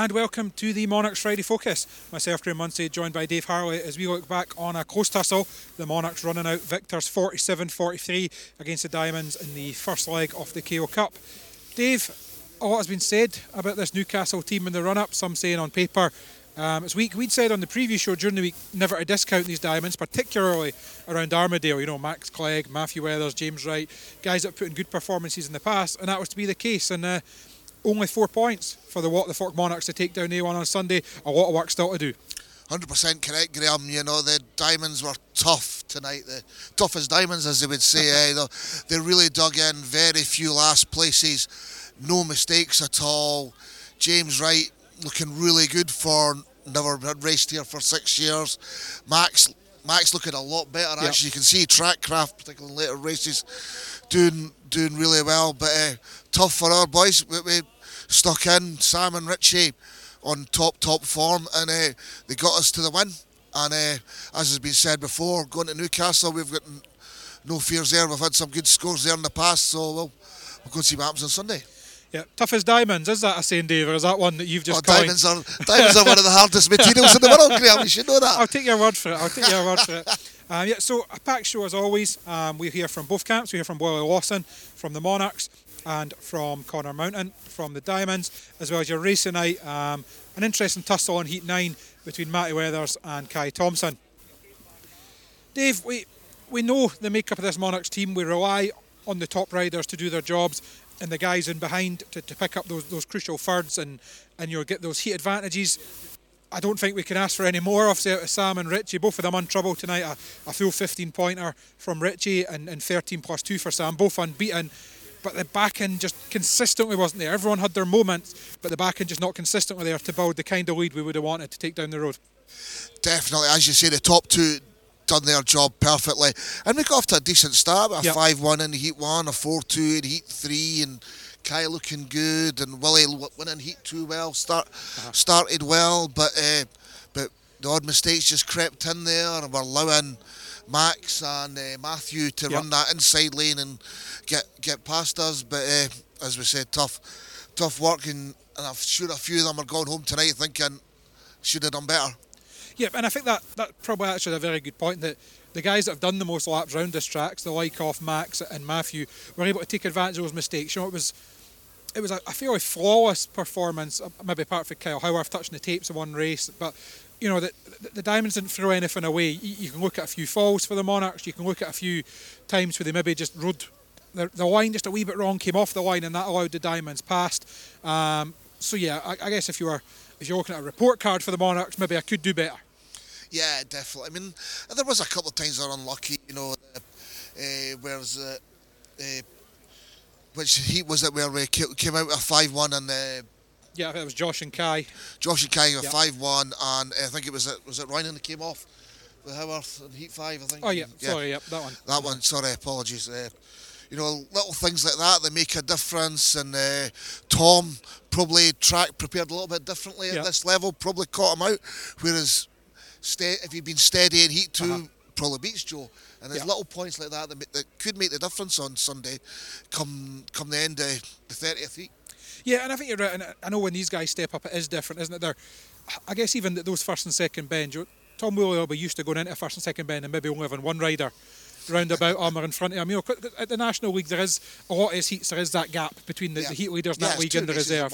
and welcome to the Monarchs Friday Focus. Myself, Graham Muncie, joined by Dave Harley as we look back on a close tussle. The Monarchs running out victors 47-43 against the Diamonds in the first leg of the KO Cup. Dave, a lot has been said about this Newcastle team in the run-up, some saying on paper it's weak. We'd said on the preview show during the week never to discount these Diamonds, particularly around Armadale. You know, Max Clegg, Matthew Weathers, James Wright, guys that put in good performances in the past, and that was to be the case. And only 4 points for the What The Fork Monarchs to take down A1 on Sunday. A lot of work still to do. 100% correct, Graham. You know, the Diamonds were tough tonight. The toughest Diamonds, as they would say. They really dug in. Very few last places. No mistakes at all. James Wright looking really good for never raced here for 6 years. Max looking a lot better, yep. Actually. You can see Trackcraft, particularly in later races, doing really well. But tough for our boys. We stuck in. Sam and Ritchie on top form, and they got us to the win. And as has been said before, going to Newcastle, we've got no fears there. We've had some good scores there in the past, so we'll go and see what happens on Sunday. Yeah, tough as Diamonds, is that a saying, Dave, or is that one that you've just coined? Diamonds are one of the hardest materials in the world, Graham, you should know that. I'll take your word for it. Yeah, so a packed show as always. We hear from both camps. We hear from Willie Lawson, from the Monarchs, and from Conor Mountain, from the Diamonds, as well as your race tonight. An interesting tussle on Heat 9 between Matty Weathers and Kai Thompson. Dave, we know the makeup of this Monarchs team. We rely on the top riders to do their jobs, and the guys in behind to pick up those crucial thirds and you'll get those heat advantages. I don't think we can ask for any more. Obviously out of Sam and Ritchie, both of them untroubled tonight. A full 15-pointer from Ritchie and 13 plus 2 for Sam, both unbeaten. But the back end just consistently wasn't there. Everyone had their moments, but the back end just not consistently there to build the kind of lead we would have wanted to take down the road. Definitely, as you say, the top two done their job perfectly, and we got off to a decent start, a 5-1 in Heat 1, a 4-2 in Heat 3, and Kai looking good, and Willie winning Heat 2 well, started well, but the odd mistakes just crept in there, and we're allowing Max and Matthew to run that inside lane and get past us, but as we said, tough work, and I'm sure a few of them are going home tonight thinking, should have done better. Yeah, and I think that probably actually a very good point, that the guys that have done the most laps round this track, the like of Max and Matthew, were able to take advantage of those mistakes. You know, it was a fairly flawless performance, maybe apart from Kyle Howarth touching the tapes in one race, but you know, the Diamonds didn't throw anything away. You can look at a few falls for the Monarchs, you can look at a few times where they maybe just rode the line just a wee bit wrong, came off the line, and that allowed the Diamonds past. So yeah, I guess if you're looking at a report card for the Monarchs, maybe I could do better. Yeah, definitely. I mean, there was a couple of times they're unlucky, you know. Which heat was it where we came out a 5-1 and the... Yeah, I think it was Josh and Kai. Josh and Kai were 5-1, and I think it was it Ryan that came off with Howarth in Heat 5, I think. Oh, yeah, sorry, yeah, that one. That one, sorry, apologies. You know, little things like that, they make a difference, and Tom probably track prepared a little bit differently at this level, probably caught him out, whereas... if you've been steady in Heat 2, probably beats Joe. And there's little points like that that could make the difference on Sunday come the end of the 30th heat. Yeah, and I think you're right. And I know when these guys step up, it is different, isn't it? I guess even those first and second bend, Tom Woolley will be used to going into first and second bend and maybe only having one rider round about him or in front of him. You know, at the National League, there is a lot of his heats, there is that gap between the heat leaders in that league and the reserve.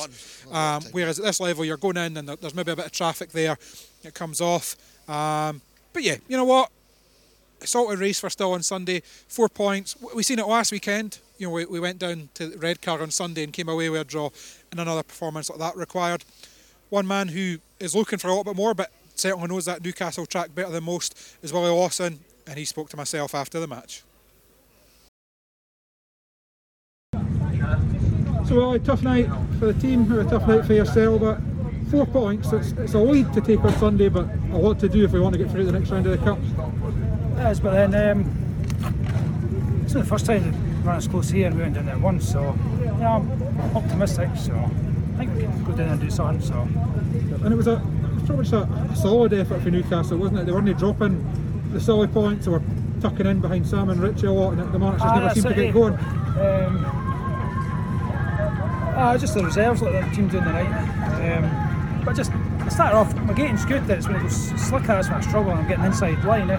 Whereas at this level, you're going in and there's maybe a bit of traffic there. It comes off. But yeah, you know what? It's all a race for still on Sunday. 4 points. We seen it last weekend. You know, we went down to Redcar on Sunday and came away with a draw, and another performance like that required. One man who is looking for a lot bit more, but certainly knows that Newcastle track better than most, is Willie Lawson, and he spoke to myself after the match. So, Willie, tough night for the team, a tough night for yourself, but 4 points, it's a lead to take on Sunday, but a lot to do if we want to get through the next round of the Cup. It is, but then it's not the first time they've run us close here and we went down there once, so yeah, I'm optimistic, so I think we can go down there and do something. So. And it was probably just a solid effort for Newcastle, wasn't it? They weren't dropping the solid points, they were tucking in behind Sam and Richie a lot, and the Monarchs just never seemed to get going. Just the reserves, like the team doing the night. But just, I started off, my gating's good, that's when it was slicker, that's when I struggle and I'm getting inside line now.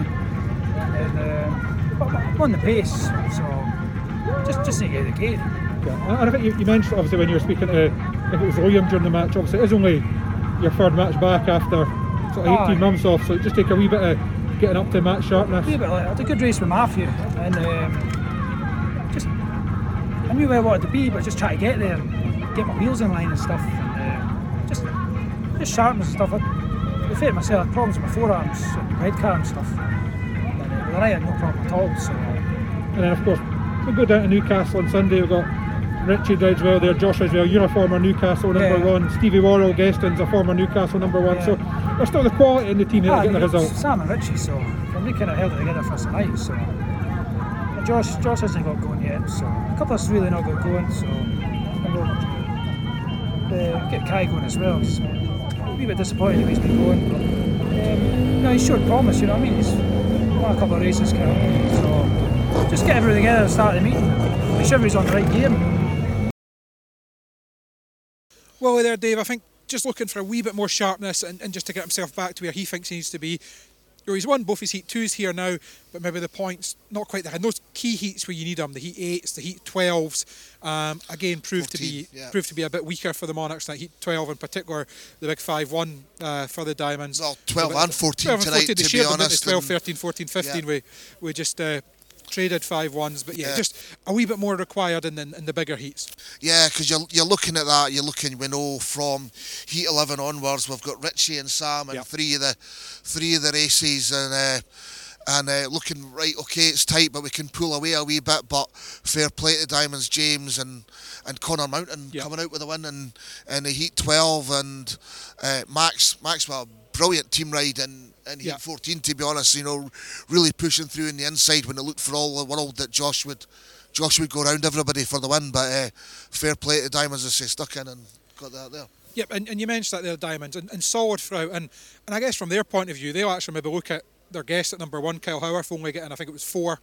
And, but I'm on the pace, so just need to get the gate. Yeah. And I think you mentioned obviously when you were speaking to, if it was William during the match, obviously it is only your third match back after sort of 18 months off, so it just take a wee bit of getting up to match sharpness. Yeah, but I had a good race with Matthew, and just I knew where I wanted to be, but just try to get there, get my wheels in line and stuff, and just sharpness and stuff. To be fair to myself, I had problems with my forearms, Redcar and stuff, and with the right I had no problem at all. So. And then of course we go down to Newcastle on Sunday. We've got Richard Ridgewell there, Josh Ridgewell, you're a former Newcastle number one. Stevie Worrell, Guestin's a former Newcastle number one. So there's still the quality in the team here to get the result. Sam and Ritchie, so they kind of held it together for tonight. So and Josh hasn't got going yet. So a couple of us really not got going. So we'll get Kai going as well. So a wee bit disappointed if he's been going, but no, he's showed promise. You know what I mean? He's won a couple of races, kind of. So just get everything together and start the meeting. Make sure he's on the right game. Well, there, Dave, I think just looking for a wee bit more sharpness and just to get himself back to where he thinks he needs to be. You know, he's won both his Heat 2s here now, but maybe the points, not quite there. And those key heats where you need them, the Heat 8s, the Heat 12s, again, proved to be a bit weaker for the Monarchs, that Heat 12 in particular, the big 5-1 for the Diamonds. Well, 12 and 14 tonight, to be honest. 12, 13, 14, 15, yeah. we just... traded 5-1s, but just a wee bit more required in the bigger heats. Yeah, because you're looking at that. You're looking, we know from Heat 11 onwards, we've got Ritchie and Sam and three of the races, and looking right. Okay, it's tight, but we can pull away a wee bit. But fair play to Diamonds, James and Conor Mountain coming out with a win in the Heat 12 and Max. Well, brilliant team ride and Heat 14, to be honest, you know, really pushing through in the inside when it looked for all the world that Josh would go round everybody for the win, but fair play to Diamonds as they stuck in and got that there. Yep, and you mentioned that there, Diamonds, and solid throughout, and I guess from their point of view, they'll actually maybe look at their guest at number one, Kyle Howarth, only getting, I think it was 4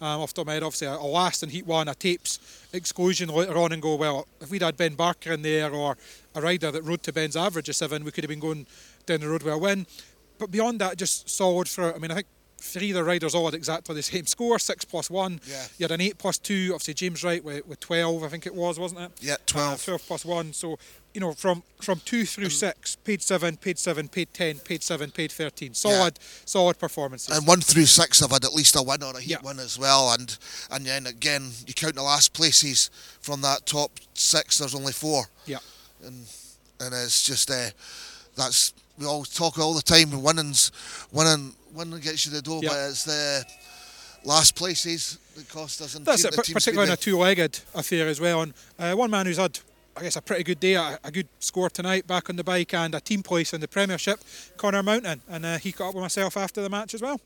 off the top of my head, obviously a last in Heat 1, a tapes exclusion later on, and go, well, if we'd had Ben Barker in there or a rider that rode to Ben's average of 7, we could have been going down the road with a win. But beyond that, just solid for, I mean, I think 3 of the riders all had exactly the same score, 6+1. Yeah. You had an 8+2, obviously James Wright with 12, I think it was, wasn't it? Yeah, 12. 12+1. So, you know, from 2 through 6, paid 7, paid 10, paid 7, paid 13. Solid performances. And 1 through 6 have had at least a win or a heat win as well. And then again, you count the last places from that top 6, there's only 4. Yeah. And it's just, that's... We all talk all the time, winning gets you the door, but it's the last places that cost us. And that's it, particularly in a two-legged affair as well. And one man who's had, I guess, a pretty good day, a good score tonight back on the bike, and a team place in the Premiership, Conor Mountain, and he caught up with myself after the match as well.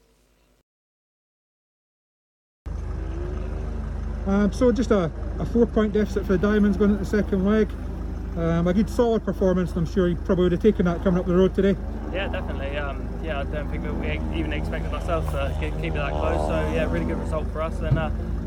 So just a 4-point deficit for the Diamonds going into the second leg. A good solid performance, and I'm sure you probably would have taken that coming up the road today. Yeah, definitely. I don't think we even expected ourselves to keep it that close. So yeah, really good result for us, and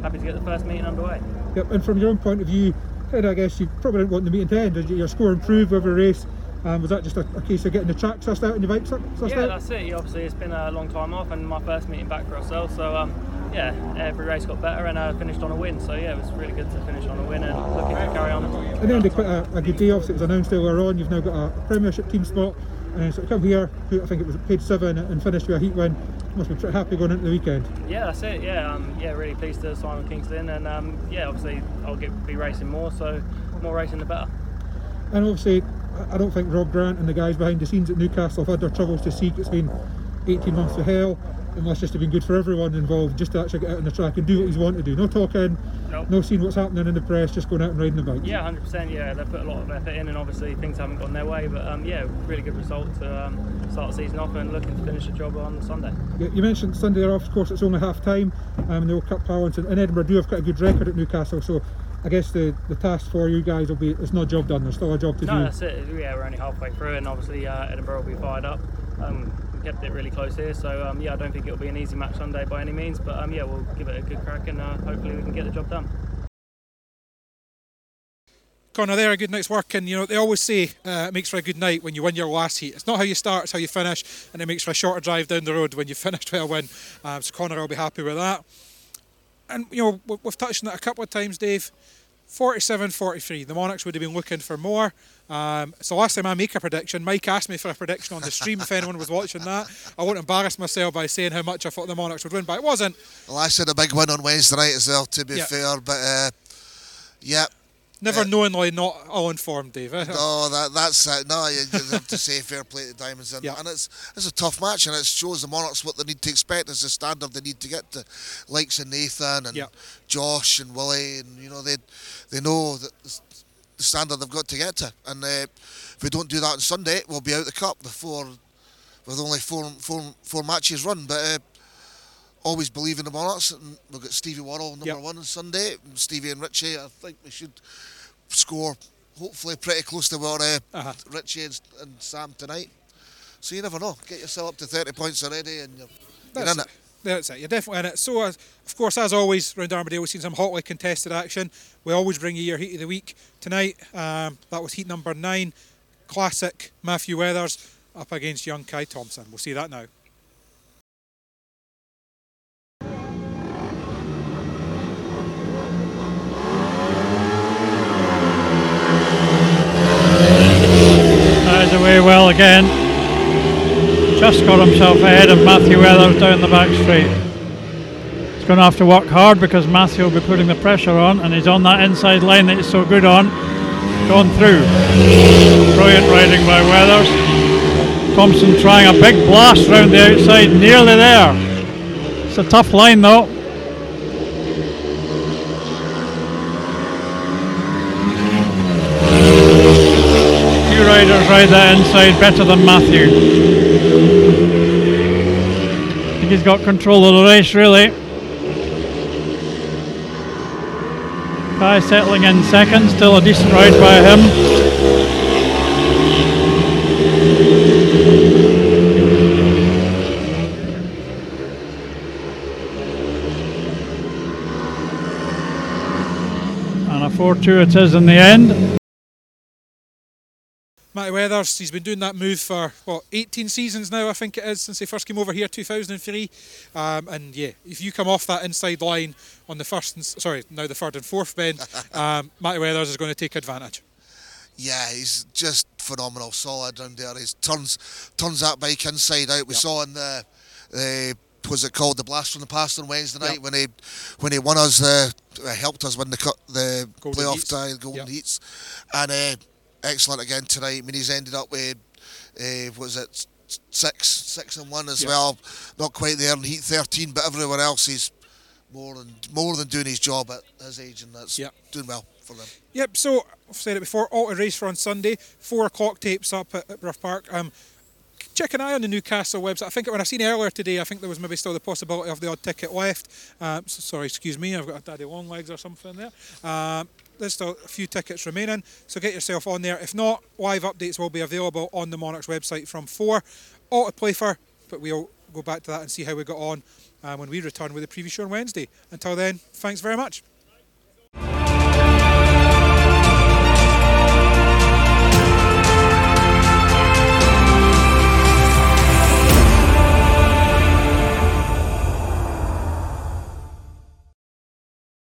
happy to get the first meeting underway. Yep. And from your own point of view, I guess you probably didn't want the meeting to end. Did your score improved over the race? Was that just a case of getting the track sussed out and the bike sussed out? Yeah, that's it. Obviously, it's been a long time off, and my first meeting back for ourselves. So every race got better, and finished on a win. So it was really good to finish on a win, and looking to carry on. And then quite a good day. Obviously, it was announced earlier on. You've now got a Premiership team spot, and so come here. I think it was paid 7 and finished with a heat win. Must be pretty happy going into the weekend. Yeah, that's it. Yeah, really pleased to sign with Kingsland, and obviously I'll be racing more. So more racing, the better. And obviously, I don't think Rob Grant and the guys behind the scenes at Newcastle have had their troubles to seek. It's been 18 months of hell, and that's just been good for everyone involved, just to actually get out on the track and do what he's wanted to do. No talking, no seeing what's happening in the press, just going out and riding the bike. Yeah, 100%. Yeah, they've put a lot of effort in, and obviously things haven't gone their way, but really good result to start the season off and looking to finish the job on Sunday. Yeah, you mentioned Sunday there, of course, it's only half-time, and the World Cup balance in Edinburgh do have got a good record at Newcastle, so I guess the task for you guys will be, it's not a job done, there's still a job to do. No, that's it. Yeah, we're only halfway through, and obviously Edinburgh will be fired up. We kept it really close here, so I don't think it'll be an easy match Sunday by any means, but we'll give it a good crack, and hopefully we can get the job done. Conor, there, a good night's work. And, you know, they always say it makes for a good night when you win your last heat. It's not how you start, it's how you finish. And it makes for a shorter drive down the road when you finish with a win. So Conor will be happy with that. And, you know, we've touched on it a couple of times, Dave. 47-43. The Monarchs would have been looking for more. It's the last time I make a prediction. Mike asked me for a prediction on the stream if anyone was watching that. I won't embarrass myself by saying how much I thought the Monarchs would win, but it wasn't. Well, I said a big win on Wednesday night as well, to be fair, but yeah. Never knowingly not all informed, Dave. No, that's it. No, you have to say fair play to Diamonds. And, and it's a tough match, and it shows the Monarchs what they need to expect. It's the standard they need to get to, likes of Nathan and Josh and Willie, and you know they know that the standard they've got to get to. And if we don't do that on Sunday, we'll be out of the cup before with only four matches run. But always believe in the Monarchs, and we've got Stevie Worrell number one on Sunday. And Stevie and Ritchie, I think we should score hopefully pretty close to what Ritchie and Sam tonight. So you never know. Get yourself up to 30 points already, and you're in it. That's it. You're definitely in it. So, of course, as always, round Armadale, we've seen some hotly contested action. We always bring you your Heat of the Week. Tonight, that was Heat number 9, classic Matthew Weathers up against young Kai Thompson. We'll see that now. Away well again, just got himself ahead of Matthew Weathers down the back straight. He's going to have to work hard because Matthew will be putting the pressure on, and he's on that inside line that he's so good on, gone through. Brilliant riding by Weathers. Thompson trying a big blast round the outside, nearly there. It's a tough line though. Riders ride that inside better than Matthew. I think he's got control of the race really. Kai settling in second, still a decent ride by him. And a 4-2 it is in the end. Matty Weathers, he's been doing that move for, 18 seasons now, I think it is, since he first came over here, 2003. And yeah, if you come off that inside line on the the third and fourth bend, Matty Weathers is going to take advantage. Yeah, he's just phenomenal, solid down there. He turns that bike inside out. We saw in the was it called the blast from the past on Wednesday night when he won us helped us win the playoff tie, Golden Heats, and. Excellent again tonight. I mean, he's ended up with, 6-1 as well. Not quite there in Heat 13, but everywhere else he's more than doing his job at his age, and that's doing well for them. Yep, so I've said it before, auto race for on Sunday, 4 o'clock tapes up at Brough Park. Check an eye on the Newcastle website. I think when I seen it earlier today, I think there was maybe still the possibility of the odd ticket left. Sorry, excuse me, I've got a daddy long legs or something there. There's still a few tickets remaining, so get yourself on there. If not, live updates will be available on the Monarchs website from 4. All to play for, but we'll go back to that and see how we got on when we return with the preview show on Wednesday. Until then, thanks very much.